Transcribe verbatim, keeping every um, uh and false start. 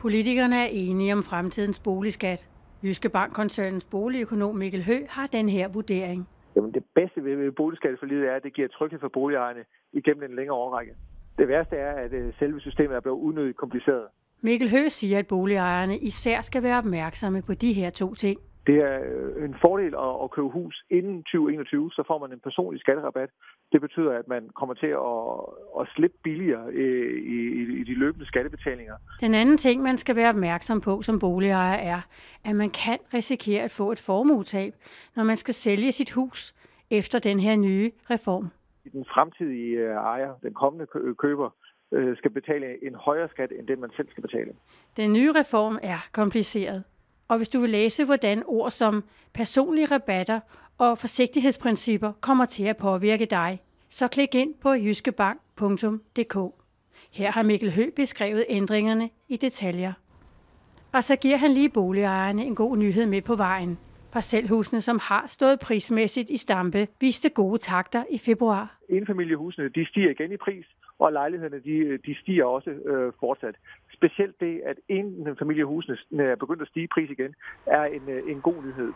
Politikerne er enige om fremtidens boligskat. Jyske Bankkoncernens boligøkonom Mikkel Høegh har den her vurdering. Jamen det bedste ved boligskatteforliget er, at det giver tryghed for boligejerne igennem en længere årrække. Det værste er, at selve systemet er blevet unødigt kompliceret. Mikkel Høegh siger, at boligejerne især skal være opmærksomme på de her to ting. Det er en fordel at købe hus inden tyve enogtyve, så får man en personlig skatterabat. Det betyder, at man kommer til at, at slippe billigere i, i, i de løbende skattebetalinger. Den anden ting, man skal være opmærksom på som boligejer, er, at man kan risikere at få et formuetab, når man skal sælge sit hus efter den her nye reform. Den fremtidige ejer, den kommende køber, skal betale en højere skat, end den man selv skal betale. Den nye reform er kompliceret. Og hvis du vil læse, hvordan ord som personlige rabatter og forsigtighedsprincipper kommer til at påvirke dig, så klik ind på jyskebank punktum d k. Her har Mikkel Høegh beskrevet ændringerne i detaljer. Og så giver han lige boligejerne en god nyhed med på vejen. Parcelhusene, som har stået prismæssigt i stampe, viste gode takter i februar. Enfamiliehusene, de stiger igen i pris, og lejlighederne de, de stiger også øh, fortsat. Specielt det, at enfamiliehusene er begyndt at stige i pris igen, er en, en god nyhed.